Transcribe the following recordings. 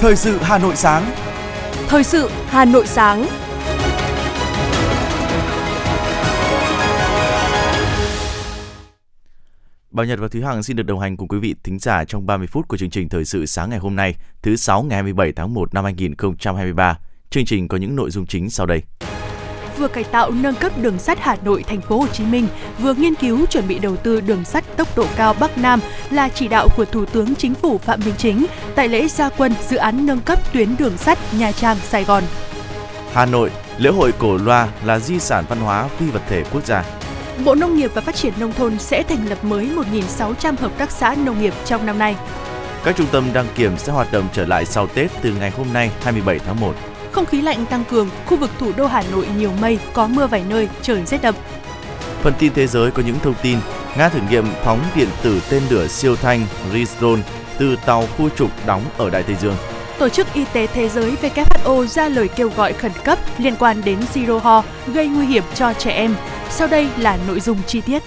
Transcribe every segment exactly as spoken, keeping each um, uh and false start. Thời sự Hà Nội sáng. Thời sự Hà Nội sáng. Bảo Nhật và Thúy Hằng xin được đồng hành cùng quý vị thính giả trong ba mươi phút của chương trình Thời sự sáng ngày hôm nay, thứ sáu ngày hai mươi bảy tháng một năm hai nghìn không trăm hai mươi ba. Chương trình có những nội dung chính sau đây. Vừa cải tạo nâng cấp đường sắt Hà Nội Thành phố Hồ Chí Minh, vừa nghiên cứu chuẩn bị đầu tư đường sắt tốc độ cao Bắc Nam là chỉ đạo của Thủ tướng Chính phủ Phạm Minh Chính tại lễ gia quân dự án nâng cấp tuyến đường sắt Nha Trang Sài Gòn. Hà Nội, lễ hội cổ loa là di sản văn hóa phi vật thể quốc gia. Bộ Nông nghiệp và Phát triển Nông thôn sẽ thành lập mới một nghìn sáu trăm hợp tác xã nông nghiệp trong năm nay. Các trung tâm đăng kiểm sẽ hoạt động trở lại sau Tết từ ngày hôm nay hai mươi bảy tháng một. Không khí lạnh tăng cường, khu vực thủ đô Hà Nội nhiều mây, có mưa vài nơi, trời rét đậm. Phần tin thế giới có những thông tin: Nga thử nghiệm phóng điện tử tên lửa siêu thanh Zircon từ tàu khu trục đóng ở Đại Tây Dương. Tổ chức Y tế Thế giới W H O ra lời kêu gọi khẩn cấp liên quan đến zero ho gây nguy hiểm cho trẻ em. Sau đây là nội dung chi tiết.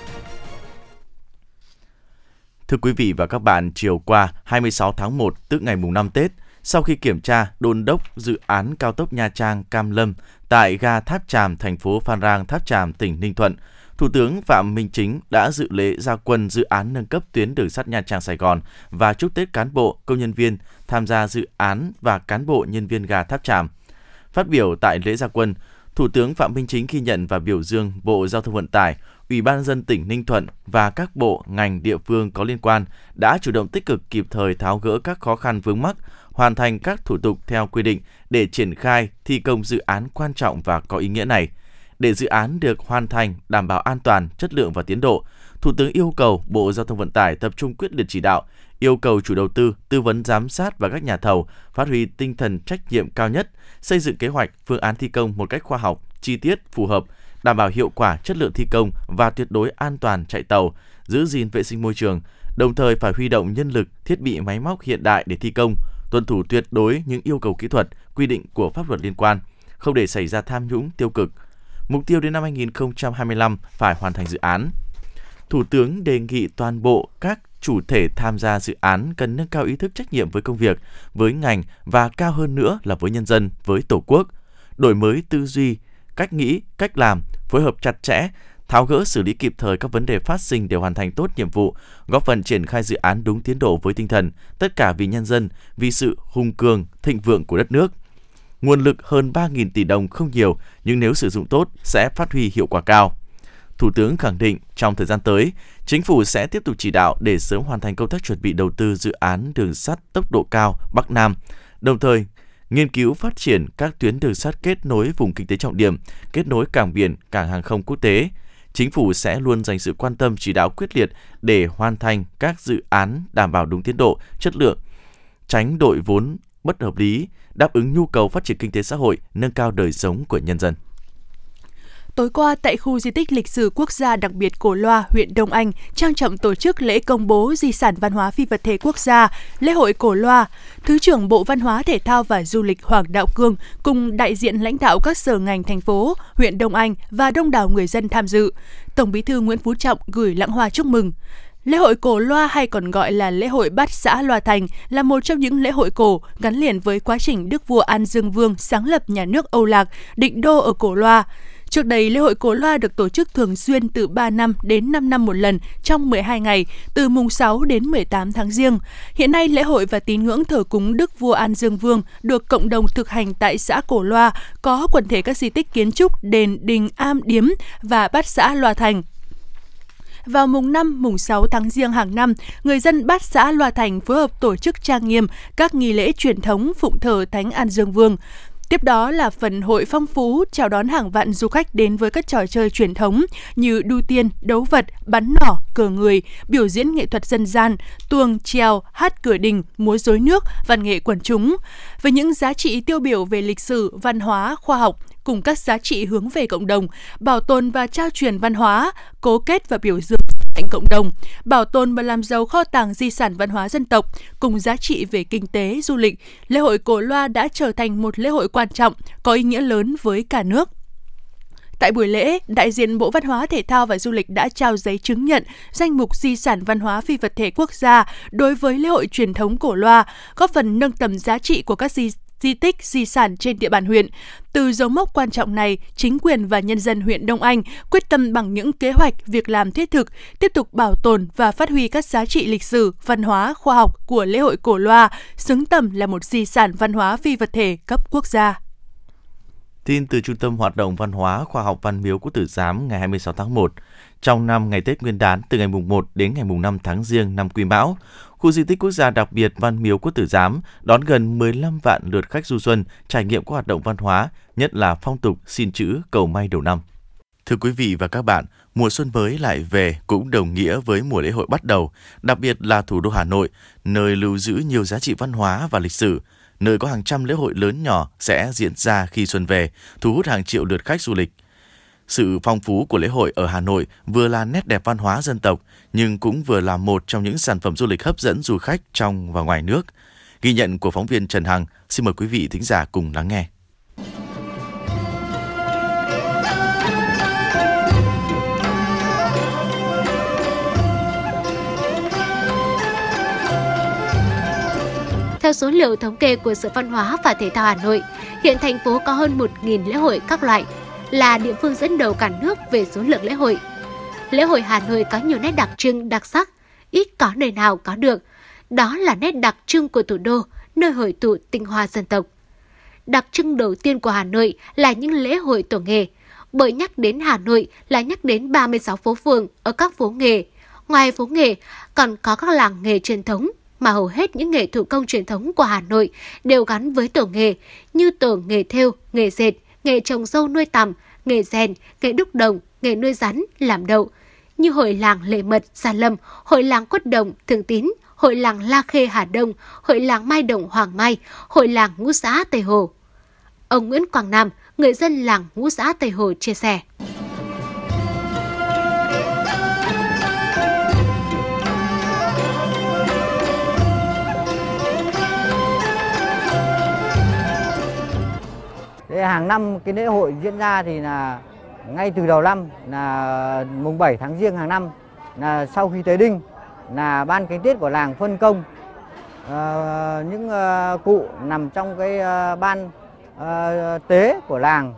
Thưa quý vị và các bạn, chiều qua hai mươi sáu tháng một, tức ngày mùng năm Tết, sau khi kiểm tra đôn đốc dự án cao tốc Nha Trang - Cam Lâm tại ga Tháp Chàm, thành phố Phan Rang, Tháp Chàm, tỉnh Ninh Thuận, Thủ tướng Phạm Minh Chính đã dự lễ gia quân dự án nâng cấp tuyến đường sắt Nha Trang - Sài Gòn và chúc Tết cán bộ, công nhân viên tham gia dự án và cán bộ nhân viên ga Tháp Chàm. Phát biểu tại lễ gia quân, Thủ tướng Phạm Minh Chính ghi nhận và biểu dương Bộ Giao thông Vận tải, Ủy ban nhân dân tỉnh Ninh Thuận và các bộ, ngành, địa phương có liên quan đã chủ động tích cực kịp thời tháo gỡ các khó khăn vướng mắc, hoàn thành các thủ tục theo quy định để triển khai thi công dự án quan trọng và có ý nghĩa này. Để dự án được hoàn thành, đảm bảo an toàn, chất lượng và tiến độ, Thủ tướng yêu cầu Bộ Giao thông Vận tải tập trung quyết liệt chỉ đạo, yêu cầu chủ đầu tư, tư vấn giám sát và các nhà thầu phát huy tinh thần trách nhiệm cao nhất, xây dựng kế hoạch, phương án thi công một cách khoa học, chi tiết, phù hợp, đảm bảo hiệu quả chất lượng thi công và tuyệt đối an toàn chạy tàu, giữ gìn vệ sinh môi trường, đồng thời phải huy động nhân lực, thiết bị máy móc hiện đại để thi công, tuân thủ tuyệt đối những yêu cầu kỹ thuật, quy định của pháp luật liên quan, không để xảy ra tham nhũng tiêu cực. Mục tiêu đến năm hai nghìn không trăm hai mươi lăm phải hoàn thành dự án. Thủ tướng đề nghị toàn bộ các chủ thể tham gia dự án cần nâng cao ý thức trách nhiệm với công việc, với ngành và cao hơn nữa là với nhân dân, với Tổ quốc. Đổi mới tư duy, cách nghĩ, cách làm, phối hợp chặt chẽ, tháo gỡ xử lý kịp thời các vấn đề phát sinh để hoàn thành tốt nhiệm vụ, góp phần triển khai dự án đúng tiến độ với tinh thần, tất cả vì nhân dân, vì sự hùng cường, thịnh vượng của đất nước. Nguồn lực hơn ba nghìn tỷ đồng không nhiều, nhưng nếu sử dụng tốt sẽ phát huy hiệu quả cao. Thủ tướng khẳng định trong thời gian tới, Chính phủ sẽ tiếp tục chỉ đạo để sớm hoàn thành công tác chuẩn bị đầu tư dự án đường sắt tốc độ cao Bắc Nam, đồng thời nghiên cứu phát triển các tuyến đường sắt kết nối vùng kinh tế trọng điểm, kết nối cảng biển, cảng hàng không quốc tế. Chính phủ sẽ luôn dành sự quan tâm chỉ đạo quyết liệt để hoàn thành các dự án đảm bảo đúng tiến độ, chất lượng, tránh đội vốn bất hợp lý, đáp ứng nhu cầu phát triển kinh tế xã hội, nâng cao đời sống của nhân dân. Tối qua, tại khu di tích lịch sử quốc gia đặc biệt Cổ Loa, huyện Đông Anh, trang trọng tổ chức lễ công bố di sản văn hóa phi vật thể quốc gia, lễ hội Cổ Loa. Thứ trưởng Bộ Văn hóa, Thể thao và Du lịch Hoàng Đạo Cương cùng đại diện lãnh đạo các sở ngành thành phố, huyện Đông Anh và đông đảo người dân tham dự. Tổng Bí thư Nguyễn Phú Trọng gửi lãng hoa chúc mừng. Lễ hội Cổ Loa hay còn gọi là lễ hội Bát Xã Loa Thành là một trong những lễ hội cổ gắn liền với quá trình Đức vua An Dương Vương sáng lập nhà nước Âu Lạc, định đô ở Cổ Loa. Trước đây, lễ hội Cổ Loa được tổ chức thường xuyên từ ba năm đến năm năm một lần trong mười hai ngày, từ mùng sáu đến mười tám tháng Giêng. Hiện nay, lễ hội và tín ngưỡng thờ cúng Đức vua An Dương Vương được cộng đồng thực hành tại xã Cổ Loa, có quần thể các di tích kiến trúc đền Đình Am Điếm và Bát Xã Loa Thành. Vào mùng năm, mùng sáu tháng Giêng hàng năm, người dân Bát Xã Loa Thành phối hợp tổ chức trang nghiêm các nghi lễ truyền thống phụng thờ Thánh An Dương Vương. Tiếp đó là phần hội phong phú chào đón hàng vạn du khách đến với các trò chơi truyền thống như đu tiên, đấu vật, bắn nỏ, cờ người, biểu diễn nghệ thuật dân gian, tuồng, chèo, hát cửa đình, múa rối nước, văn nghệ quần chúng. Với những giá trị tiêu biểu về lịch sử, văn hóa, khoa học, cùng các giá trị hướng về cộng đồng, bảo tồn và trao truyền văn hóa, cố kết và biểu dương mạnh cộng đồng, bảo tồn và làm giàu kho tàng di sản văn hóa dân tộc, cùng giá trị về kinh tế, du lịch, lễ hội Cổ Loa đã trở thành một lễ hội quan trọng, có ý nghĩa lớn với cả nước. Tại buổi lễ, đại diện Bộ Văn hóa, Thể thao và Du lịch đã trao giấy chứng nhận danh mục di sản văn hóa phi vật thể quốc gia đối với lễ hội truyền thống Cổ Loa, góp phần nâng tầm giá trị của các di di tích, di sản trên địa bàn huyện. Từ dấu mốc quan trọng này, chính quyền và nhân dân huyện Đông Anh quyết tâm bằng những kế hoạch, việc làm thiết thực, tiếp tục bảo tồn và phát huy các giá trị lịch sử, văn hóa, khoa học của lễ hội Cổ Loa, xứng tầm là một di sản văn hóa phi vật thể cấp quốc gia. Tin từ Trung tâm Hoạt động Văn hóa Khoa học Văn miếu Quốc Tử Giám ngày hai mươi sáu tháng một. Trong năm ngày Tết Nguyên đán từ ngày mùng một đến ngày mùng năm tháng Giêng năm Quý Mão, khu di tích quốc gia đặc biệt Văn miếu Quốc Tử Giám đón gần mười lăm vạn lượt khách du xuân trải nghiệm các hoạt động văn hóa, nhất là phong tục xin chữ cầu may đầu năm. Thưa quý vị và các bạn, mùa xuân mới lại về cũng đồng nghĩa với mùa lễ hội bắt đầu, đặc biệt là thủ đô Hà Nội, nơi lưu giữ nhiều giá trị văn hóa và lịch sử, nơi có hàng trăm lễ hội lớn nhỏ sẽ diễn ra khi xuân về, thu hút hàng triệu lượt khách du lịch. Sự phong phú của lễ hội ở Hà Nội vừa là nét đẹp văn hóa dân tộc, nhưng cũng vừa là một trong những sản phẩm du lịch hấp dẫn du khách trong và ngoài nước. Ghi nhận của phóng viên Trần Hằng, xin mời quý vị thính giả cùng lắng nghe. Theo số liệu thống kê của Sở Văn hóa và Thể thao Hà Nội, hiện thành phố có hơn một nghìn lễ hội các loại, là địa phương dẫn đầu cả nước về số lượng lễ hội. Lễ hội Hà Nội có nhiều nét đặc trưng đặc sắc, ít có nơi nào có được. Đó là nét đặc trưng của thủ đô, nơi hội tụ tinh hoa dân tộc. Đặc trưng đầu tiên của Hà Nội là những lễ hội tổ nghề. Bởi nhắc đến Hà Nội là nhắc đến ba mươi sáu phố phường ở các phố nghề. Ngoài phố nghề, còn có các làng nghề truyền thống, mà hầu hết những nghề thủ công truyền thống của Hà Nội đều gắn với tổ nghề như tổ nghề thêu, nghề dệt, nghề trồng dâu nuôi tằm, nghề rèn, nghề đúc đồng, nghề nuôi rắn, làm đậu, như hội làng Lệ Mật, Gia Lâm, hội làng Quất Đồng, Thường Tín, hội làng La Khê, Hà Đông, hội làng Mai Đồng, Hoàng Mai, hội làng Ngũ Xã, Tây Hồ. Ông Nguyễn Quang Nam, người dân làng Ngũ Xã, Tây Hồ chia sẻ. Hàng năm cái lễ hội diễn ra thì là ngay từ đầu năm là mùng bảy tháng Giêng hàng năm, là sau khi tế đinh là ban cái tiết của làng phân công uh, những uh, cụ nằm trong cái uh, ban uh, tế của làng,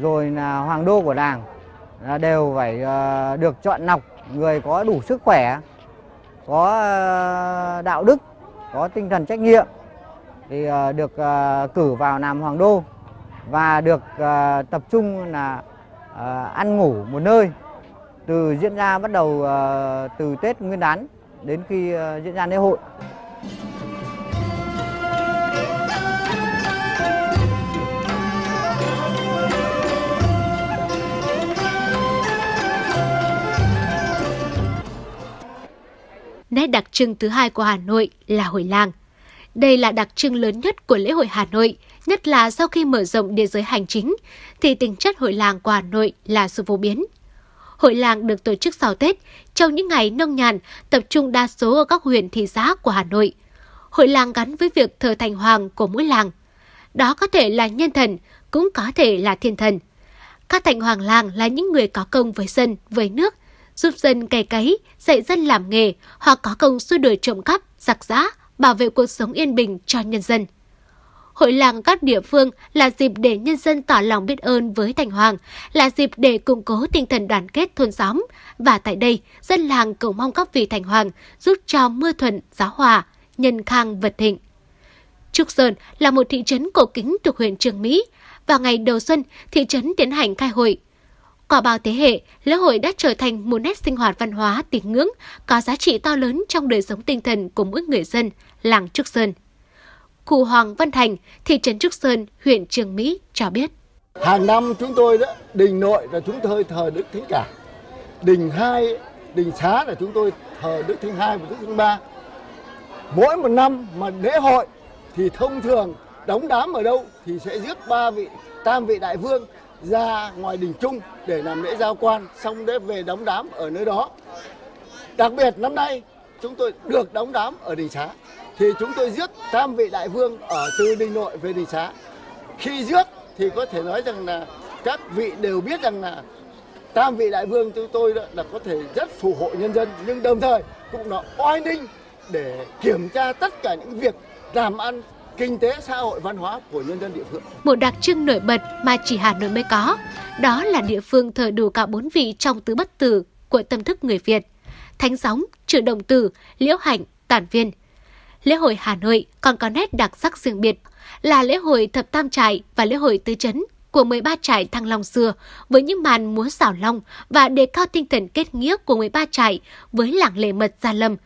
rồi là hoàng đô của làng là đều phải uh, được chọn lọc người có đủ sức khỏe, có uh, đạo đức, có tinh thần trách nhiệm thì uh, được uh, cử vào làm hoàng đô và được uh, tập trung là uh, ăn ngủ một nơi, từ diễn ra bắt đầu uh, từ Tết Nguyên đán đến khi uh, diễn ra lễ hội. Nét đặc trưng thứ hai của Hà Nội là hội làng. Đây là đặc trưng lớn nhất của lễ hội Hà Nội, nhất là sau khi mở rộng địa giới hành chính, thì tính chất hội làng của Hà Nội là sự phổ biến. Hội làng được tổ chức sau Tết, trong những ngày nông nhàn, tập trung đa số ở các huyện thị xã của Hà Nội. Hội làng gắn với việc thờ thành hoàng của mỗi làng. Đó có thể là nhân thần, cũng có thể là thiên thần. Các thành hoàng làng là những người có công với dân, với nước, giúp dân cày cấy, dạy dân làm nghề hoặc có công xua đuổi trộm cắp, giặc giã, bảo vệ cuộc sống yên bình cho nhân dân. Hội làng các địa phương là dịp để nhân dân tỏ lòng biết ơn với thành hoàng, là dịp để củng cố tinh thần đoàn kết thôn xóm. Và tại đây, dân làng cầu mong các vị thành hoàng giúp cho mưa thuận, gió hòa, nhân khang vật thịnh. Trúc Sơn là một thị trấn cổ kính thuộc huyện Chương Mỹ. Vào ngày đầu xuân, thị trấn tiến hành khai hội. Qua bao thế hệ, lễ hội đã trở thành một nét sinh hoạt văn hóa tín ngưỡng có giá trị to lớn trong đời sống tinh thần của mỗi người dân làng Trúc Sơn. Cụ Hoàng Văn Thành, thị trấn Trúc Sơn, huyện Chương Mỹ cho biết. Hàng năm chúng tôi đó, đình nội là chúng tôi thờ Đức Thánh Cả. Đình hai, đình xá là chúng tôi thờ Đức Thánh Hai và Đức Thánh Ba. Mỗi một năm mà lễ hội thì thông thường đóng đám ở đâu thì sẽ rước ba vị, tam vị đại vương ra ngoài đình chung để làm lễ giao quan, xong để về đóng đám ở nơi đó. Đặc biệt năm nay chúng tôi được đóng đám ở đình xá. Thì chúng tôi rước tam vị đại vương ở từ đình nội về đình xá. Khi rước thì có thể nói rằng là các vị đều biết rằng là tam vị đại vương chúng tôi là có thể rất phù hộ nhân dân, nhưng đồng thời cũng là oai ninh để kiểm tra tất cả những việc làm ăn, kinh tế, xã hội, văn hóa của nhân dân địa phương. Một đặc trưng nổi bật mà chỉ Hà Nội mới có, đó là địa phương thờ đủ cả bốn vị trong tứ bất tử của tâm thức người Việt: Thánh Gióng, Chữ Đồng Tử, Liễu Hạnh, Tản Viên. Lễ hội Hà Nội còn có nét đặc sắc riêng biệt là lễ hội Thập Tam Trại và lễ hội Tứ Trấn của mười ba trại Thăng Long xưa, với những màn múa xảo long và đề cao tinh thần kết nghĩa của mười ba trại với làng lề mật Gia Lâm.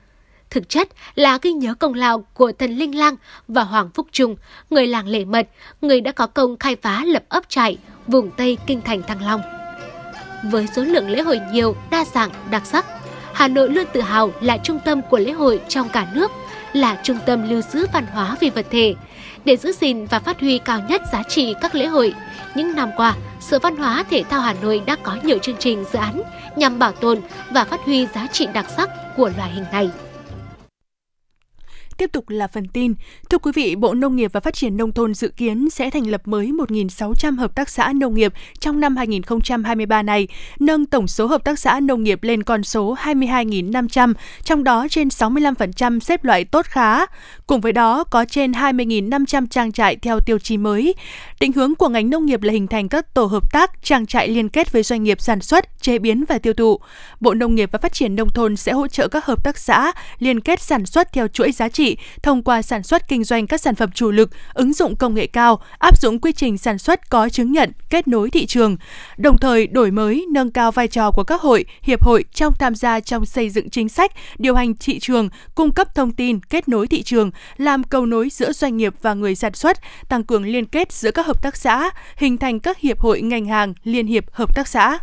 Thực chất là ghi nhớ công lao của thần Linh Lang và Hoàng Phúc Trung, người làng Lễ Mật, người đã có công khai phá lập ấp trại vùng Tây kinh thành Thăng Long. Với số lượng lễ hội nhiều, đa dạng, đặc sắc, Hà Nội luôn tự hào là trung tâm của lễ hội trong cả nước, là trung tâm lưu giữ văn hóa phi vật thể. Để giữ gìn và phát huy cao nhất giá trị các lễ hội, những năm qua, Sở Văn hóa Thể thao Hà Nội đã có nhiều chương trình, dự án nhằm bảo tồn và phát huy giá trị đặc sắc của loại hình này. Tiếp tục là phần tin. Thưa quý vị, Bộ Nông nghiệp và Phát triển Nông thôn dự kiến sẽ thành lập mới một nghìn sáu trăm hợp tác xã nông nghiệp trong năm hai nghìn không trăm hai mươi ba này, nâng tổng số hợp tác xã nông nghiệp lên con số hai mươi hai nghìn năm trăm, trong đó trên sáu mươi lăm phần trăm xếp loại tốt khá. Cùng với đó, có trên hai mươi nghìn năm trăm trang trại theo tiêu chí mới. Định hướng của ngành nông nghiệp là hình thành các tổ hợp tác, trang trại liên kết với doanh nghiệp sản xuất, chế biến và tiêu thụ. Bộ Nông nghiệp và Phát triển Nông thôn sẽ hỗ trợ các hợp tác xã liên kết sản xuất theo chuỗi giá trị thông qua sản xuất kinh doanh các sản phẩm chủ lực, ứng dụng công nghệ cao, áp dụng quy trình sản xuất có chứng nhận, kết nối thị trường, đồng thời đổi mới, nâng cao vai trò của các hội, hiệp hội trong tham gia trong xây dựng chính sách, điều hành thị trường, cung cấp thông tin, kết nối thị trường, làm cầu nối giữa doanh nghiệp và người sản xuất, tăng cường liên kết giữa các hợp tác xã, hình thành các hiệp hội ngành hàng, liên hiệp hợp tác xã.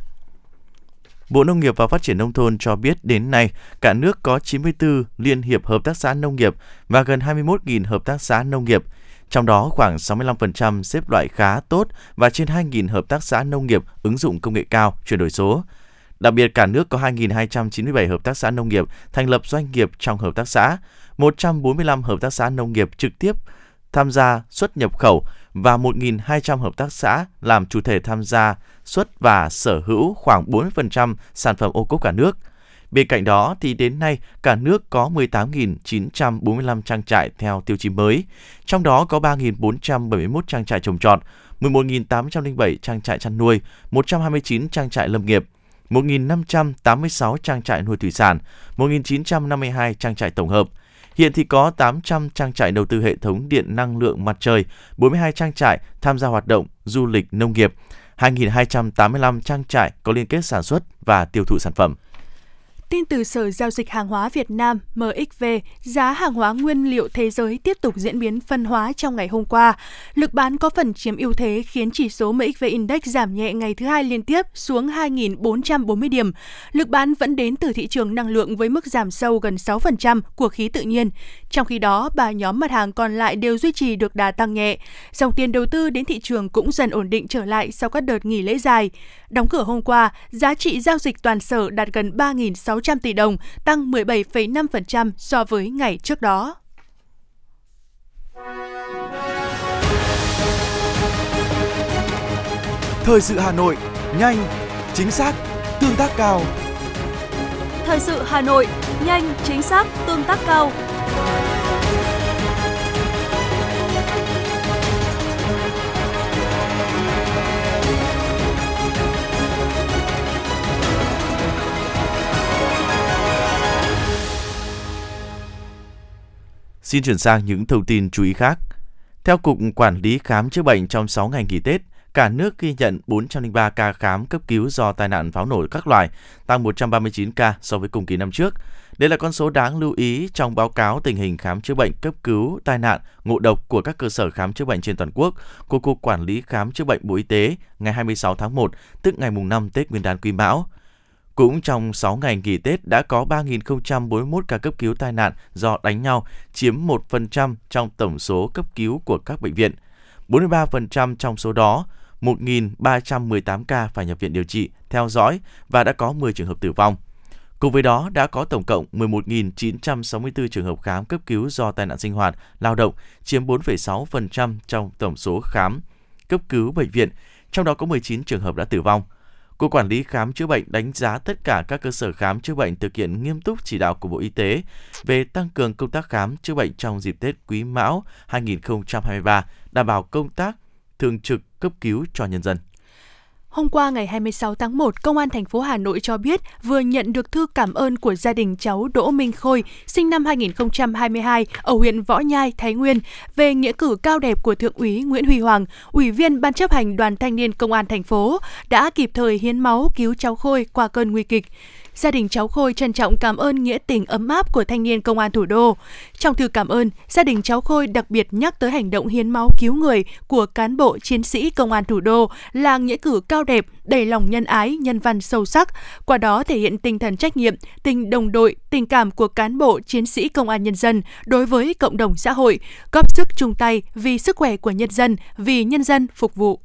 Bộ Nông nghiệp và Phát triển Nông thôn cho biết đến nay, cả nước có chín mươi tư liên hiệp hợp tác xã nông nghiệp và gần hai mươi mốt nghìn hợp tác xã nông nghiệp. Trong đó, khoảng sáu mươi lăm phần trăm xếp loại khá tốt và trên hai nghìn hợp tác xã nông nghiệp ứng dụng công nghệ cao, chuyển đổi số. Đặc biệt, cả nước có hai nghìn hai trăm chín mươi bảy hợp tác xã nông nghiệp thành lập doanh nghiệp trong hợp tác xã, một trăm bốn mươi lăm hợp tác xã nông nghiệp trực tiếp tham gia xuất nhập khẩu và một nghìn hai trăm hợp tác xã làm chủ thể tham gia xuất và sở hữu khoảng bốn mươi phần trăm sản phẩm ô cốp cả nước. Bên cạnh đó, thì đến nay, cả nước có mười tám nghìn chín trăm bốn mươi lăm trang trại theo tiêu chí mới, trong đó có ba nghìn bốn trăm bảy mươi mốt trang trại trồng trọt, mười một nghìn tám trăm lẻ bảy trang trại chăn nuôi, một trăm hai mươi chín trang trại lâm nghiệp, một nghìn năm trăm tám mươi sáu trang trại nuôi thủy sản, một nghìn chín trăm năm mươi hai trang trại tổng hợp. Hiện thì có tám trăm trang trại đầu tư hệ thống điện năng lượng mặt trời, bốn mươi hai trang trại tham gia hoạt động du lịch nông nghiệp, hai nghìn hai trăm tám mươi lăm trang trại có liên kết sản xuất và tiêu thụ sản phẩm. Tin từ Sở Giao dịch Hàng hóa Việt Nam M X V, giá hàng hóa nguyên liệu thế giới tiếp tục diễn biến phân hóa trong ngày hôm qua. Lực bán có phần chiếm ưu thế khiến chỉ số M X V Index giảm nhẹ ngày thứ hai liên tiếp xuống hai nghìn bốn trăm bốn mươi điểm. Lực bán vẫn đến từ thị trường năng lượng với mức giảm sâu gần sáu phần trăm của khí tự nhiên. Trong khi đó, ba nhóm mặt hàng còn lại đều duy trì được đà tăng nhẹ. Dòng tiền đầu tư đến thị trường cũng dần ổn định trở lại sau các đợt nghỉ lễ dài. Đóng cửa hôm qua, giá trị giao dịch toàn sở đạt gần ba nghìn sáu trăm tỷ đồng, tăng mười bảy phẩy năm phần trăm so với ngày trước đó. Thời sự Hà Nội, nhanh, chính xác, tương tác cao. Thời sự Hà Nội, nhanh, chính xác, tương tác cao. Xin chuyển sang những thông tin chú ý khác. Theo Cục Quản lý Khám chữa bệnh, trong sáu ngày nghỉ Tết, cả nước ghi nhận bốn trăm lẻ ba ca khám cấp cứu do tai nạn pháo nổ các loại, tăng một trăm ba mươi chín ca so với cùng kỳ năm trước. Đây là con số đáng lưu ý trong báo cáo tình hình khám chữa bệnh, cấp cứu, tai nạn, ngộ độc của các cơ sở khám chữa bệnh trên toàn quốc của Cục Quản lý Khám chữa bệnh Bộ Y tế ngày hai mươi sáu tháng một, tức ngày mùng năm Tết Nguyên đán Quý Mão. Cũng trong sáu ngày nghỉ Tết đã có ba nghìn không trăm bốn mươi mốt ca cấp cứu tai nạn do đánh nhau, chiếm một phần trăm trong tổng số cấp cứu của các bệnh viện. bốn mươi ba phần trăm trong số đó, một nghìn ba trăm mười tám ca phải nhập viện điều trị, theo dõi và đã có mười trường hợp tử vong. Cùng với đó, đã có tổng cộng mười một nghìn chín trăm sáu mươi tư trường hợp khám cấp cứu do tai nạn sinh hoạt, lao động, chiếm bốn phẩy sáu phần trăm trong tổng số khám cấp cứu bệnh viện, trong đó có mười chín trường hợp đã tử vong. Cục Quản lý Khám chữa bệnh đánh giá tất cả các cơ sở khám chữa bệnh thực hiện nghiêm túc chỉ đạo của Bộ Y tế về tăng cường công tác khám chữa bệnh trong dịp Tết Quý Mão hai nghìn không trăm hai mươi ba, đảm bảo công tác thường trực cấp cứu cho nhân dân. Hôm qua ngày hai mươi sáu tháng một, Công an thành phố Hà Nội cho biết vừa nhận được thư cảm ơn của gia đình cháu Đỗ Minh Khôi, sinh năm hai nghìn không trăm hai mươi hai ở huyện Võ Nhai, Thái Nguyên, về nghĩa cử cao đẹp của Thượng úy Nguyễn Huy Hoàng, Ủy viên Ban chấp hành Đoàn Thanh niên Công an thành phố, đã kịp thời hiến máu cứu cháu Khôi qua cơn nguy kịch. Gia đình cháu Khôi trân trọng cảm ơn nghĩa tình ấm áp của thanh niên công an thủ đô. Trong thư cảm ơn, gia đình cháu Khôi đặc biệt nhắc tới hành động hiến máu cứu người của cán bộ chiến sĩ công an thủ đô là nghĩa cử cao đẹp, đầy lòng nhân ái, nhân văn sâu sắc, qua đó thể hiện tinh thần trách nhiệm, tình đồng đội, tình cảm của cán bộ chiến sĩ công an nhân dân đối với cộng đồng xã hội, góp sức chung tay vì sức khỏe của nhân dân, vì nhân dân phục vụ.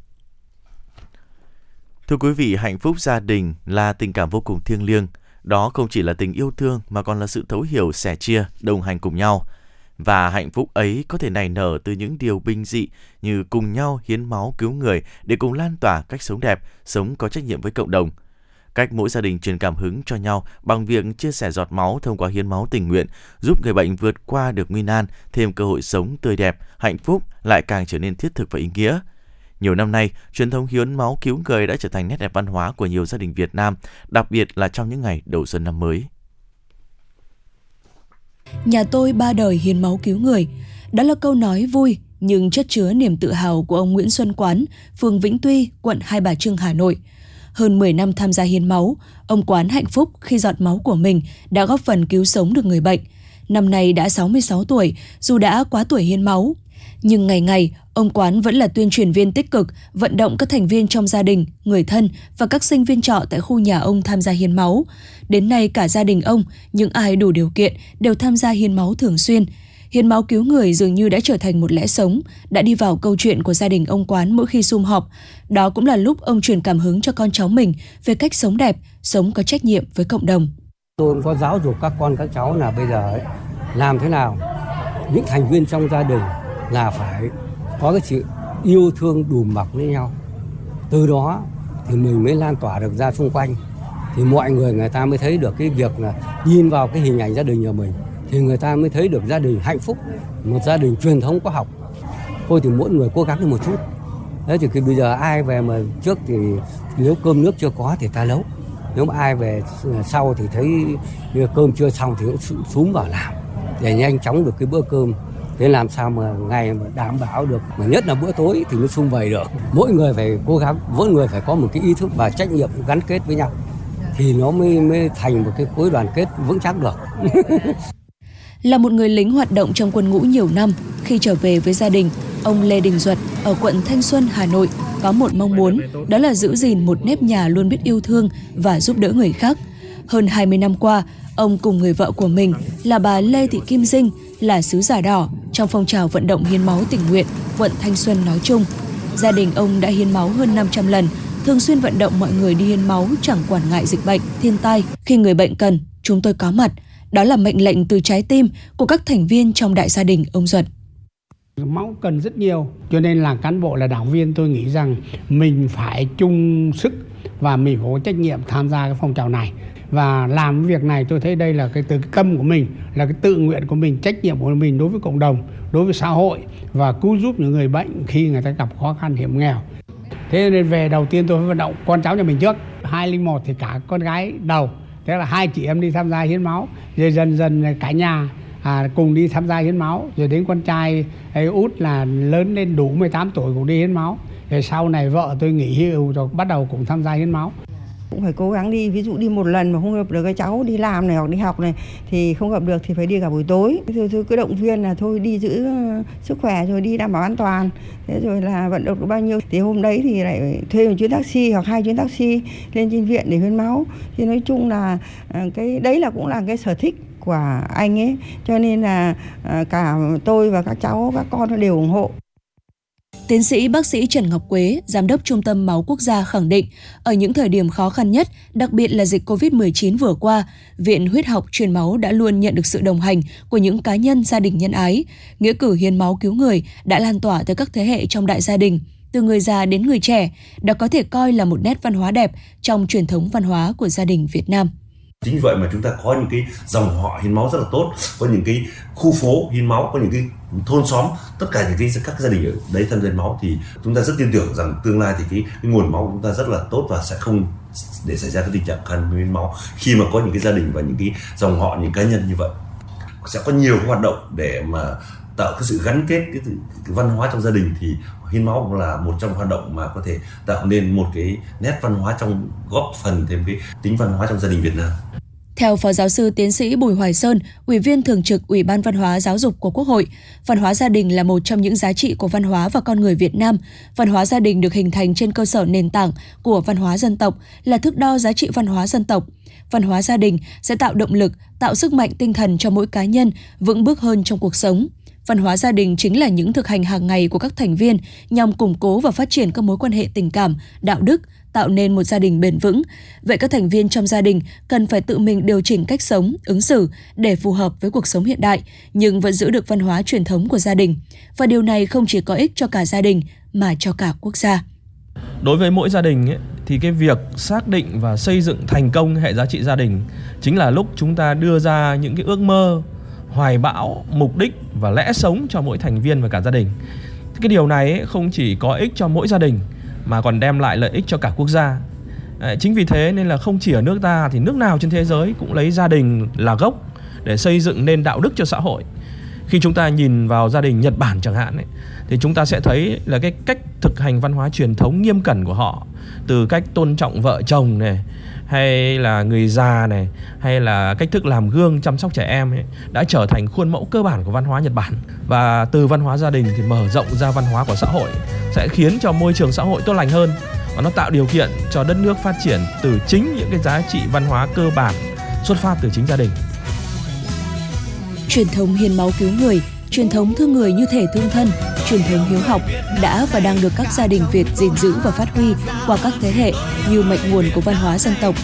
Thưa quý vị, hạnh phúc gia đình là tình cảm vô cùng thiêng liêng. Đó không chỉ là tình yêu thương mà còn là sự thấu hiểu, sẻ chia, đồng hành cùng nhau. Và hạnh phúc ấy có thể nảy nở từ những điều bình dị như cùng nhau hiến máu cứu người để cùng lan tỏa cách sống đẹp, sống có trách nhiệm với cộng đồng. Cách mỗi gia đình truyền cảm hứng cho nhau bằng việc chia sẻ giọt máu thông qua hiến máu tình nguyện, giúp người bệnh vượt qua được nguy nan, thêm cơ hội sống tươi đẹp, hạnh phúc lại càng trở nên thiết thực và ý nghĩa. Nhiều năm nay, truyền thống hiến máu cứu người đã trở thành nét đẹp văn hóa của nhiều gia đình Việt Nam, đặc biệt là trong những ngày đầu xuân năm mới. Nhà tôi ba đời hiến máu cứu người. Đó là câu nói vui nhưng chất chứa niềm tự hào của ông Nguyễn Xuân Quán, phường Vĩnh Tuy, quận Hai Bà Trưng, Hà Nội. Hơn mười năm tham gia hiến máu, ông Quán hạnh phúc khi giọt máu của mình đã góp phần cứu sống được người bệnh. Năm nay đã sáu mươi sáu tuổi, dù đã quá tuổi hiến máu, nhưng ngày ngày, ông Quán vẫn là tuyên truyền viên tích cực, vận động các thành viên trong gia đình, người thân và các sinh viên trọ tại khu nhà ông tham gia hiến máu. Đến nay, cả gia đình ông, những ai đủ điều kiện đều tham gia hiến máu thường xuyên. Hiến máu cứu người dường như đã trở thành một lẽ sống, đã đi vào câu chuyện của gia đình ông Quán mỗi khi sum họp. Đó cũng là lúc ông truyền cảm hứng cho con cháu mình về cách sống đẹp, sống có trách nhiệm với cộng đồng. Tôi cũng có giáo dục các con, các cháu là bây giờ ấy, làm thế nào những thành viên trong gia đình là phải có cái sự yêu thương đùm bọc với nhau. Từ đó thì mình mới lan tỏa được ra xung quanh. Thì mọi người người ta mới thấy được cái việc là nhìn vào cái hình ảnh gia đình nhà mình. Thì người ta mới thấy được gia đình hạnh phúc, một gia đình truyền thống có học. Thôi thì mỗi người cố gắng lên một chút. Thế thì khi bây giờ ai về mà trước thì nếu cơm nước chưa có thì ta nấu. Nếu mà ai về sau thì thấy cơm chưa xong thì cũng xuống vào làm để nhanh chóng được cái bữa cơm. Thế làm sao mà ngày mà đảm bảo được, mà nhất là bữa tối thì nó sum vầy được. Mỗi người phải cố gắng, mỗi người phải có một cái ý thức và trách nhiệm gắn kết với nhau. Thì nó mới, mới thành một cái khối đoàn kết vững chắc được. Là một người lính hoạt động trong quân ngũ nhiều năm, khi trở về với gia đình, ông Lê Đình Duật ở quận Thanh Xuân, Hà Nội có một mong muốn, đó là giữ gìn một nếp nhà luôn biết yêu thương và giúp đỡ người khác. Hơn hai mươi năm qua, ông cùng người vợ của mình là bà Lê Thị Kim Dinh là sứ giả đỏ trong phong trào vận động hiến máu tình nguyện quận Thanh Xuân nói chung. Gia đình ông đã hiến máu hơn năm trăm lần, thường xuyên vận động mọi người đi hiến máu chẳng quản ngại dịch bệnh, thiên tai. Khi người bệnh cần, chúng tôi có mặt. Đó là mệnh lệnh từ trái tim của các thành viên trong đại gia đình ông Duật. Máu cần rất nhiều, cho nên là cán bộ, là đảng viên, tôi nghĩ rằng mình phải chung sức và mình phải có trách nhiệm tham gia cái phong trào này. Và làm việc này tôi thấy đây là cái từ cái tâm của mình, là cái tự nguyện của mình, trách nhiệm của mình đối với cộng đồng, đối với xã hội và cứu giúp những người bệnh khi người ta gặp khó khăn hiểm nghèo. Thế nên về đầu tiên tôi phải vận động con cháu nhà mình trước. hai không một thì cả con gái đầu, thế là hai chị em đi tham gia hiến máu, rồi dần dần cả nhà à, cùng đi tham gia hiến máu, rồi đến con trai ấy út là lớn lên đủ mười tám tuổi cũng đi hiến máu. Rồi sau này vợ tôi nghỉ hưu rồi bắt đầu cũng tham gia hiến máu. Cũng phải cố gắng đi, ví dụ đi một lần mà không gặp được các cháu đi làm này hoặc đi học này thì không gặp được thì phải đi cả buổi tối. Rồi tôi cứ động viên là thôi đi giữ sức khỏe, rồi đi đảm bảo an toàn. Thế rồi là vận động được bao nhiêu thì hôm đấy thì lại thuê một chuyến taxi hoặc hai chuyến taxi lên trên viện để hiến máu. Thì nói chung là cái đấy là cũng là cái sở thích của anh ấy, cho nên là cả tôi và các cháu, các con đều ủng hộ. Tiến sĩ bác sĩ Trần Ngọc Quế, Giám đốc Trung tâm Máu Quốc gia khẳng định, ở những thời điểm khó khăn nhất, đặc biệt là dịch covid mười chín vừa qua, Viện Huyết học Truyền máu đã luôn nhận được sự đồng hành của những cá nhân, gia đình nhân ái. Nghĩa cử hiến máu cứu người đã lan tỏa tới các thế hệ trong đại gia đình. từ người già đến người trẻ, đã có thể coi là một nét văn hóa đẹp trong truyền thống văn hóa của gia đình Việt Nam. Chính vậy mà chúng ta có những cái dòng họ hiến máu rất là tốt, có những cái khu phố hiến máu, có những cái thôn xóm, tất cả những cái các gia đình ở đấy tham gia hiến máu, thì chúng ta rất tin tưởng rằng tương lai thì cái, cái nguồn máu của chúng ta rất là tốt và sẽ không để xảy ra cái tình trạng khan hiếm máu khi mà có những cái gia đình và những cái dòng họ, những cá nhân như vậy. Sẽ có nhiều hoạt động để mà tạo cái sự gắn kết cái, cái văn hóa trong gia đình, thì hiến máu cũng là một trong hoạt động mà có thể tạo nên một cái nét văn hóa, trong góp phần thêm cái tính văn hóa trong gia đình Việt Nam. Theo Phó Giáo sư Tiến sĩ Bùi Hoài Sơn, Ủy viên Thường trực Ủy ban Văn hóa Giáo dục của Quốc hội, văn hóa gia đình là một trong những giá trị của văn hóa và con người Việt Nam. Văn hóa gia đình được hình thành trên cơ sở nền tảng của văn hóa dân tộc, là thước đo giá trị văn hóa dân tộc. Văn hóa gia đình sẽ tạo động lực, tạo sức mạnh tinh thần cho mỗi cá nhân vững bước hơn trong cuộc sống. Văn hóa gia đình chính là những thực hành hàng ngày của các thành viên nhằm củng cố và phát triển các mối quan hệ tình cảm, đạo đức, tạo nên một gia đình bền vững. Vậy các thành viên trong gia đình cần phải tự mình điều chỉnh cách sống, ứng xử để phù hợp với cuộc sống hiện đại, nhưng vẫn giữ được văn hóa truyền thống của gia đình. Và điều này không chỉ có ích cho cả gia đình mà cho cả quốc gia. Đối với mỗi gia đình ấy, thì cái việc xác định và xây dựng thành công hệ giá trị gia đình chính là lúc chúng ta đưa ra những cái ước mơ, hoài bão, mục đích và lẽ sống cho mỗi thành viên và cả gia đình. Cái điều này ấy, không chỉ có ích cho mỗi gia đình mà còn đem lại lợi ích cho cả quốc gia. à, Chính vì thế nên là không chỉ ở nước ta, thì nước nào trên thế giới cũng lấy gia đình là gốc để xây dựng nên đạo đức cho xã hội. Khi chúng ta nhìn vào gia đình Nhật Bản chẳng hạn ấy, thì chúng ta sẽ thấy là cái cách thực hành văn hóa truyền thống nghiêm cẩn của họ, từ cách tôn trọng vợ chồng này, hay là người già này, hay là cách thức làm gương chăm sóc trẻ em ấy, đã trở thành khuôn mẫu cơ bản của văn hóa Nhật Bản. Và từ văn hóa gia đình thì mở rộng ra văn hóa của xã hội, sẽ khiến cho môi trường xã hội tốt lành hơn, và nó tạo điều kiện cho đất nước phát triển từ chính những cái giá trị văn hóa cơ bản xuất phát từ chính gia đình. Truyền thống hiến máu cứu người, truyền thống thương người như thể thương thân, truyền thống hiếu học đã và đang được các gia đình Việt gìn giữ và phát huy qua các thế hệ như mạch nguồn của văn hóa dân tộc.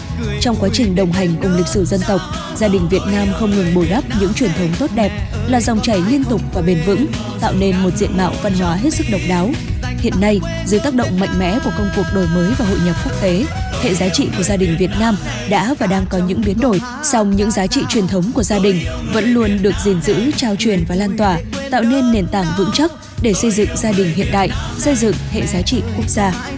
Trong quá trình đồng hành cùng lịch sử dân tộc, gia đình Việt Nam không ngừng bồi đắp những truyền thống tốt đẹp, là dòng chảy liên tục và bền vững, tạo nên một diện mạo văn hóa hết sức độc đáo. Hiện nay, dưới tác động mạnh mẽ của công cuộc đổi mới và hội nhập quốc tế, hệ giá trị của gia đình Việt Nam đã và đang có những biến đổi, song những giá trị truyền thống của gia đình vẫn luôn được gìn giữ, trao truyền và lan tỏa, tạo nên nền tảng vững chắc để xây dựng gia đình hiện đại, xây dựng hệ giá trị quốc gia.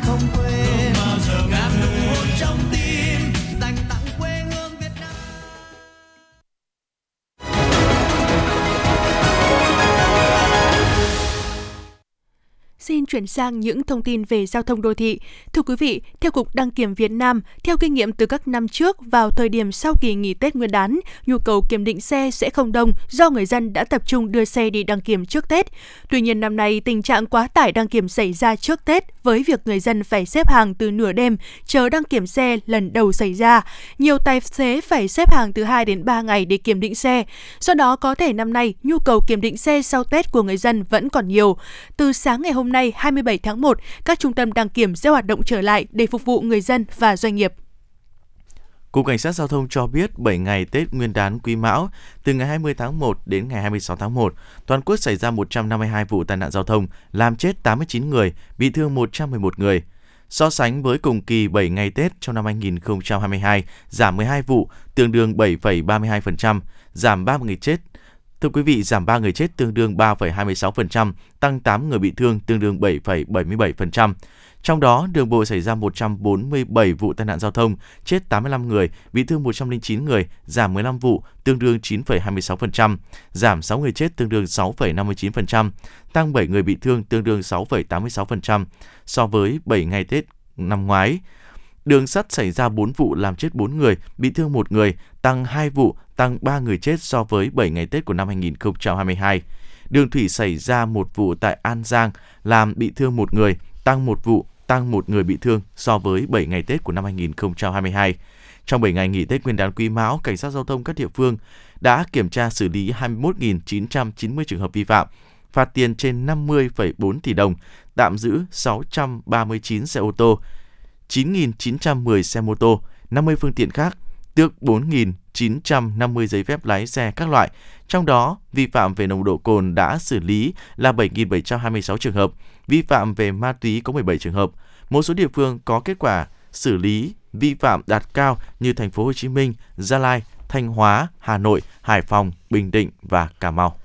Xin chuyển sang những thông tin về giao thông đô thị. Thưa quý vị, theo Cục Đăng kiểm Việt Nam, theo kinh nghiệm từ các năm trước, vào thời điểm sau kỳ nghỉ Tết Nguyên đán, nhu cầu kiểm định xe sẽ không đông do người dân đã tập trung đưa xe đi đăng kiểm trước Tết. Tuy nhiên năm nay, tình trạng quá tải đăng kiểm xảy ra trước Tết với việc người dân phải xếp hàng từ nửa đêm chờ đăng kiểm xe lần đầu xảy ra. Nhiều tài xế phải xếp hàng từ hai đến ba ngày để kiểm định xe. Do đó, có thể năm nay, nhu cầu kiểm định xe sau Tết của người dân vẫn còn nhiều. Từ sáng ngày hôm nay, hai mươi bảy tháng một, các trung tâm đăng kiểm sẽ hoạt động trở lại để phục vụ người dân và doanh nghiệp. Cục Cảnh sát Giao thông cho biết bảy ngày Tết Nguyên đán Quý Mão, từ ngày hai mươi tháng một đến ngày hai mươi sáu tháng một, toàn quốc xảy ra một trăm năm mươi hai vụ tai nạn giao thông, làm chết tám mươi chín người, bị thương một trăm mười một người. So sánh với cùng kỳ bảy ngày Tết trong năm hai không hai hai, giảm mười hai vụ, tương đương bảy phẩy ba mươi hai phần trăm, giảm ba mươi người chết. Thưa quý vị, giảm ba người chết tương đương ba phẩy hai mươi sáu phần trăm, tăng tám người bị thương tương đương bảy phẩy bảy mươi bảy phần trăm. Trong đó, đường bộ xảy ra một trăm bốn mươi bảy vụ tai nạn giao thông, chết tám mươi lăm người, bị thương một trăm lẻ chín người, giảm mười lăm vụ, tương đương chín phẩy hai mươi sáu phần trăm, giảm sáu người chết tương đương sáu phẩy năm mươi chín phần trăm, tăng bảy người bị thương tương đương sáu phẩy tám mươi sáu phần trăm so với bảy ngày Tết năm ngoái. Đường sắt xảy ra bốn vụ làm chết bốn người, bị thương một người, tăng hai vụ, tăng ba người chết so với bảy ngày Tết của năm hai không hai hai. Đường thủy xảy ra một vụ tại An Giang làm bị thương một người, tăng một vụ, tăng một người bị thương so với bảy ngày Tết của năm hai không hai hai. Trong bảy ngày nghỉ Tết Nguyên đán Quý Mão, Cảnh sát Giao thông các địa phương đã kiểm tra xử lý hai mươi mốt nghìn chín trăm chín mươi trường hợp vi phạm, phạt tiền trên năm mươi phẩy bốn tỷ đồng, tạm giữ sáu trăm ba mươi chín xe ô tô, chín nghìn chín trăm mười xe mô tô, năm mươi phương tiện khác, tước bốn nghìn chín trăm năm mươi giấy phép lái xe các loại. Trong đó, vi phạm về nồng độ cồn đã xử lý là bảy nghìn bảy trăm hai mươi sáu trường hợp, vi phạm về ma túy có mười bảy trường hợp. Một số địa phương có kết quả xử lý vi phạm đạt cao như thành phố Hồ Chí Minh, Gia Lai, Thanh Hóa, Hà Nội, Hải Phòng, Bình Định và Cà Mau.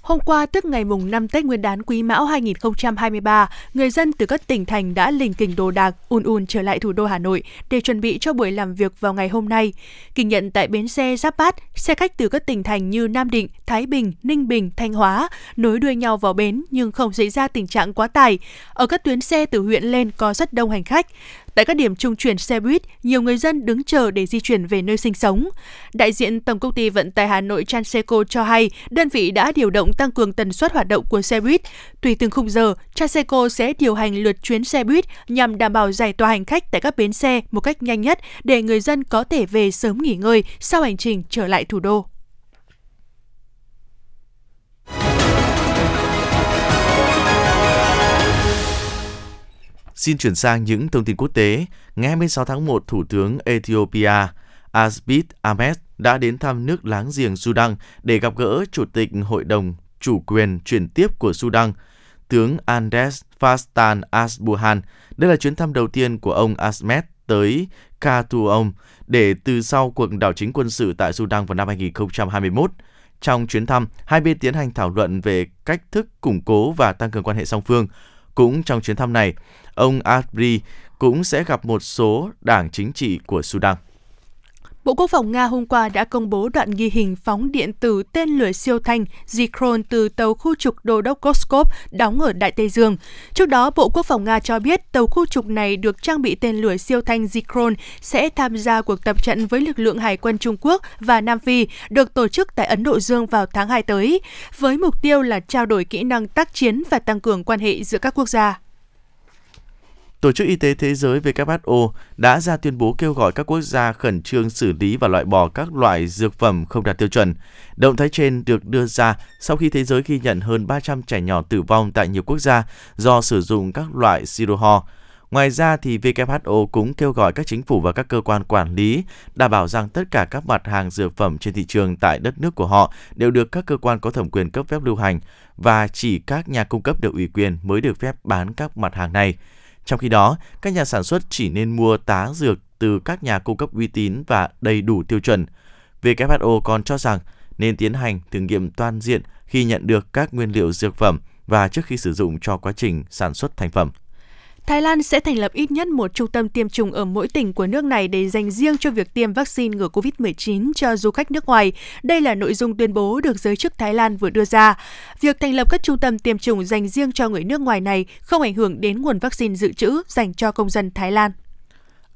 Hôm qua, tức ngày mùng năm Tết Nguyên đán Quý Mão hai nghìn không trăm hai mươi ba, người dân từ các tỉnh thành đã lình kình đồ đạc, ùn ùn trở lại thủ đô Hà Nội để chuẩn bị cho buổi làm việc vào ngày hôm nay. Ghi nhận tại bến xe Giáp Bát, xe khách từ các tỉnh thành như Nam Định, Thái Bình, Ninh Bình, Thanh Hóa nối đuôi nhau vào bến nhưng không xảy ra tình trạng quá tải. Ở các tuyến xe từ huyện lên có rất đông hành khách. Tại các điểm trung chuyển xe buýt, nhiều người dân đứng chờ để di chuyển về nơi sinh sống. Đại diện Tổng Công ty Vận tải Hà Nội Transerco cho hay, đơn vị đã điều động tăng cường tần suất hoạt động của xe buýt. Tùy từng khung giờ, Transerco sẽ điều hành lượt chuyến xe buýt nhằm đảm bảo giải tỏa hành khách tại các bến xe một cách nhanh nhất để người dân có thể về sớm nghỉ ngơi sau hành trình trở lại thủ đô. Xin chuyển sang những thông tin quốc tế. Ngày hai mươi sáu tháng một, Thủ tướng Ethiopia Abiy Ahmed đã đến thăm nước láng giềng Sudan để gặp gỡ Chủ tịch Hội đồng Chủ quyền chuyển tiếp của Sudan, tướng Abdel Fattah al-Burhan. Đây là chuyến thăm đầu tiên của ông Ahmed tới Khartoum để từ sau cuộc đảo chính quân sự tại Sudan vào năm hai nghìn không trăm hai mươi mốt. Trong chuyến thăm, hai bên tiến hành thảo luận về cách thức củng cố và tăng cường quan hệ song phương. Cũng trong chuyến thăm này, ông Abri cũng sẽ gặp một số đảng chính trị của Sudan. Bộ Quốc phòng Nga hôm qua đã công bố đoạn ghi hình phóng điện tử tên lửa siêu thanh Zircon từ tàu khu trục đô đốc Korskov đóng ở Đại Tây Dương. Trước đó, Bộ Quốc phòng Nga cho biết tàu khu trục này được trang bị tên lửa siêu thanh Zircon sẽ tham gia cuộc tập trận với lực lượng Hải quân Trung Quốc và Nam Phi được tổ chức tại Ấn Độ Dương vào tháng hai tới, với mục tiêu là trao đổi kỹ năng tác chiến và tăng cường quan hệ giữa các quốc gia. Tổ chức Y tế Thế giới W H O đã ra tuyên bố kêu gọi các quốc gia khẩn trương xử lý và loại bỏ các loại dược phẩm không đạt tiêu chuẩn. Động thái trên được đưa ra sau khi thế giới ghi nhận hơn ba trăm trẻ nhỏ tử vong tại nhiều quốc gia do sử dụng các loại siro ho. Ngoài ra, thì W H O cũng kêu gọi các chính phủ và các cơ quan quản lý đảm bảo rằng tất cả các mặt hàng dược phẩm trên thị trường tại đất nước của họ đều được các cơ quan có thẩm quyền cấp phép lưu hành và chỉ các nhà cung cấp được ủy quyền mới được phép bán các mặt hàng này. Trong khi đó, các nhà sản xuất chỉ nên mua tá dược từ các nhà cung cấp uy tín và đầy đủ tiêu chuẩn. W H O còn cho rằng nên tiến hành thử nghiệm toàn diện khi nhận được các nguyên liệu dược phẩm và trước khi sử dụng cho quá trình sản xuất thành phẩm. Thái Lan sẽ thành lập ít nhất một trung tâm tiêm chủng ở mỗi tỉnh của nước này để dành riêng cho việc tiêm vaccine ngừa covid mười chín cho du khách nước ngoài. Đây là nội dung tuyên bố được giới chức Thái Lan vừa đưa ra. Việc thành lập các trung tâm tiêm chủng dành riêng cho người nước ngoài này không ảnh hưởng đến nguồn vaccine dự trữ dành cho công dân Thái Lan.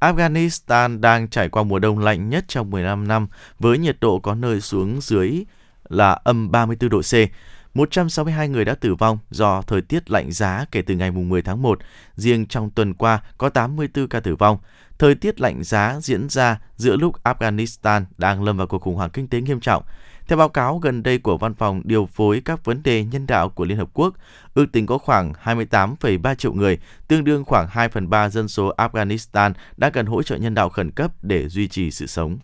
Afghanistan đang trải qua mùa đông lạnh nhất trong mười lăm năm với nhiệt độ có nơi xuống dưới là âm ba mươi tư độ C. một trăm sáu mươi hai người đã tử vong do thời tiết lạnh giá kể từ ngày mười tháng một. Riêng trong tuần qua có tám mươi tư ca tử vong. Thời tiết lạnh giá diễn ra giữa lúc Afghanistan đang lâm vào cuộc khủng hoảng kinh tế nghiêm trọng. Theo báo cáo gần đây của Văn phòng Điều phối các vấn đề nhân đạo của Liên Hợp Quốc, ước tính có khoảng hai mươi tám phẩy ba triệu người, tương đương khoảng hai phần ba dân số Afghanistan đã cần hỗ trợ nhân đạo khẩn cấp để duy trì sự sống.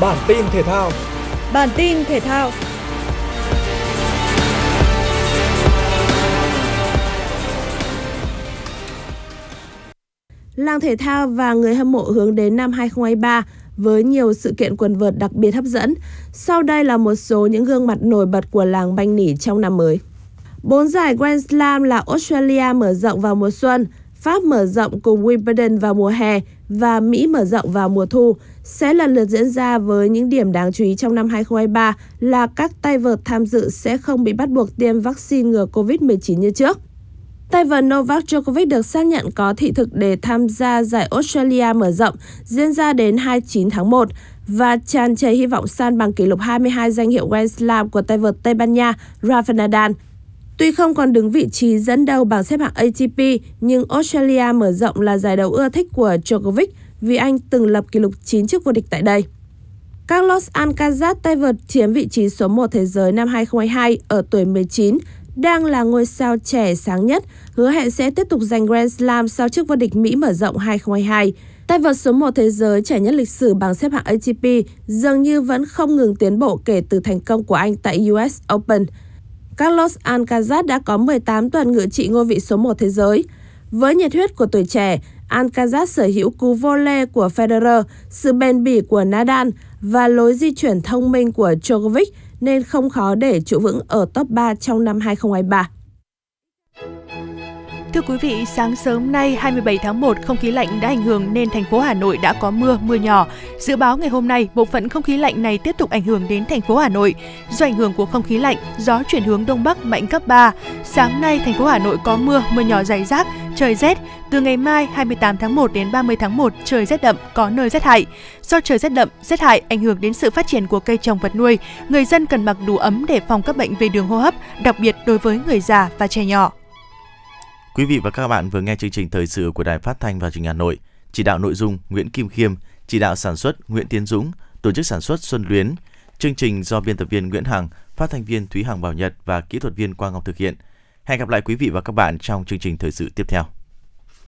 Bản tin thể thao. Bản tin thể thao. Làng thể thao và người hâm mộ hướng đến năm hai nghìn không trăm hai mươi ba với nhiều sự kiện quần vợt đặc biệt hấp dẫn. Sau đây là một số những gương mặt nổi bật của làng banh nỉ trong năm mới. Bốn giải Grand Slam là Australia mở rộng vào mùa xuân, Pháp mở rộng cùng Wimbledon vào mùa hè và Mỹ mở rộng vào mùa thu sẽ lần lượt diễn ra với những điểm đáng chú ý trong năm hai nghìn không trăm hai mươi ba là các tay vợt tham dự sẽ không bị bắt buộc tiêm vaccine ngừa covid mười chín như trước. Tay vợt Novak Djokovic được xác nhận có thị thực để tham gia giải Australia mở rộng diễn ra đến hai mươi chín tháng một và tràn trề hy vọng san bằng kỷ lục hai mươi hai danh hiệu Grand Slam của tay vợt Tây Ban Nha Rafael Nadal. Tuy không còn đứng vị trí dẫn đầu bảng xếp hạng A T P, nhưng Australia mở rộng là giải đấu ưa thích của Djokovic vì anh từng lập kỷ lục chín chức vô địch tại đây. Carlos Alcaraz, tay vợt chiếm vị trí số một thế giới năm hai nghìn không trăm hai mươi hai ở tuổi mười chín, đang là ngôi sao trẻ sáng nhất, hứa hẹn sẽ tiếp tục giành Grand Slam sau chức vô địch Mỹ mở rộng hai không hai hai. Tay vợt số một thế giới trẻ nhất lịch sử bảng xếp hạng a tê pê dường như vẫn không ngừng tiến bộ kể từ thành công của anh tại u ét Open. Carlos Alcaraz đã có mười tám tuần ngự trị ngôi vị số một thế giới. Với nhiệt huyết của tuổi trẻ, Alcaraz sở hữu cú volley của Federer, sự bền bỉ của Nadal và lối di chuyển thông minh của Djokovic nên không khó để trụ vững ở top ba trong năm hai không hai ba. Thưa quý vị, sáng sớm nay hai mươi bảy tháng một, không khí lạnh đã ảnh hưởng nên thành phố Hà Nội đã có mưa, mưa nhỏ. Dự báo ngày hôm nay, bộ phận không khí lạnh này tiếp tục ảnh hưởng đến thành phố Hà Nội. Do ảnh hưởng của không khí lạnh, gió chuyển hướng Đông Bắc mạnh cấp ba. Sáng nay, thành phố Hà Nội có mưa, mưa nhỏ rải rác, trời rét. Từ ngày mai hai mươi tám tháng một đến ba mươi tháng một, trời rét đậm, có nơi rét hại. Do trời rét đậm, rét hại ảnh hưởng đến sự phát triển của cây trồng vật nuôi, người dân cần mặc đủ ấm để phòng các bệnh về đường hô hấp, đặc biệt đối với người già và trẻ nhỏ. Quý vị và các bạn vừa nghe chương trình thời sự của Đài Phát thanh và Truyền hình Hà Nội. Chỉ đạo nội dung Nguyễn Kim Khiêm, chỉ đạo sản xuất Nguyễn Tiến Dũng, tổ chức sản xuất Xuân Luyến. Chương trình do biên tập viên Nguyễn Hằng, phát thanh viên Thúy Hằng Bảo Nhật và kỹ thuật viên Quang Ngọc thực hiện. Hẹn gặp lại quý vị và các bạn trong chương trình thời sự tiếp theo.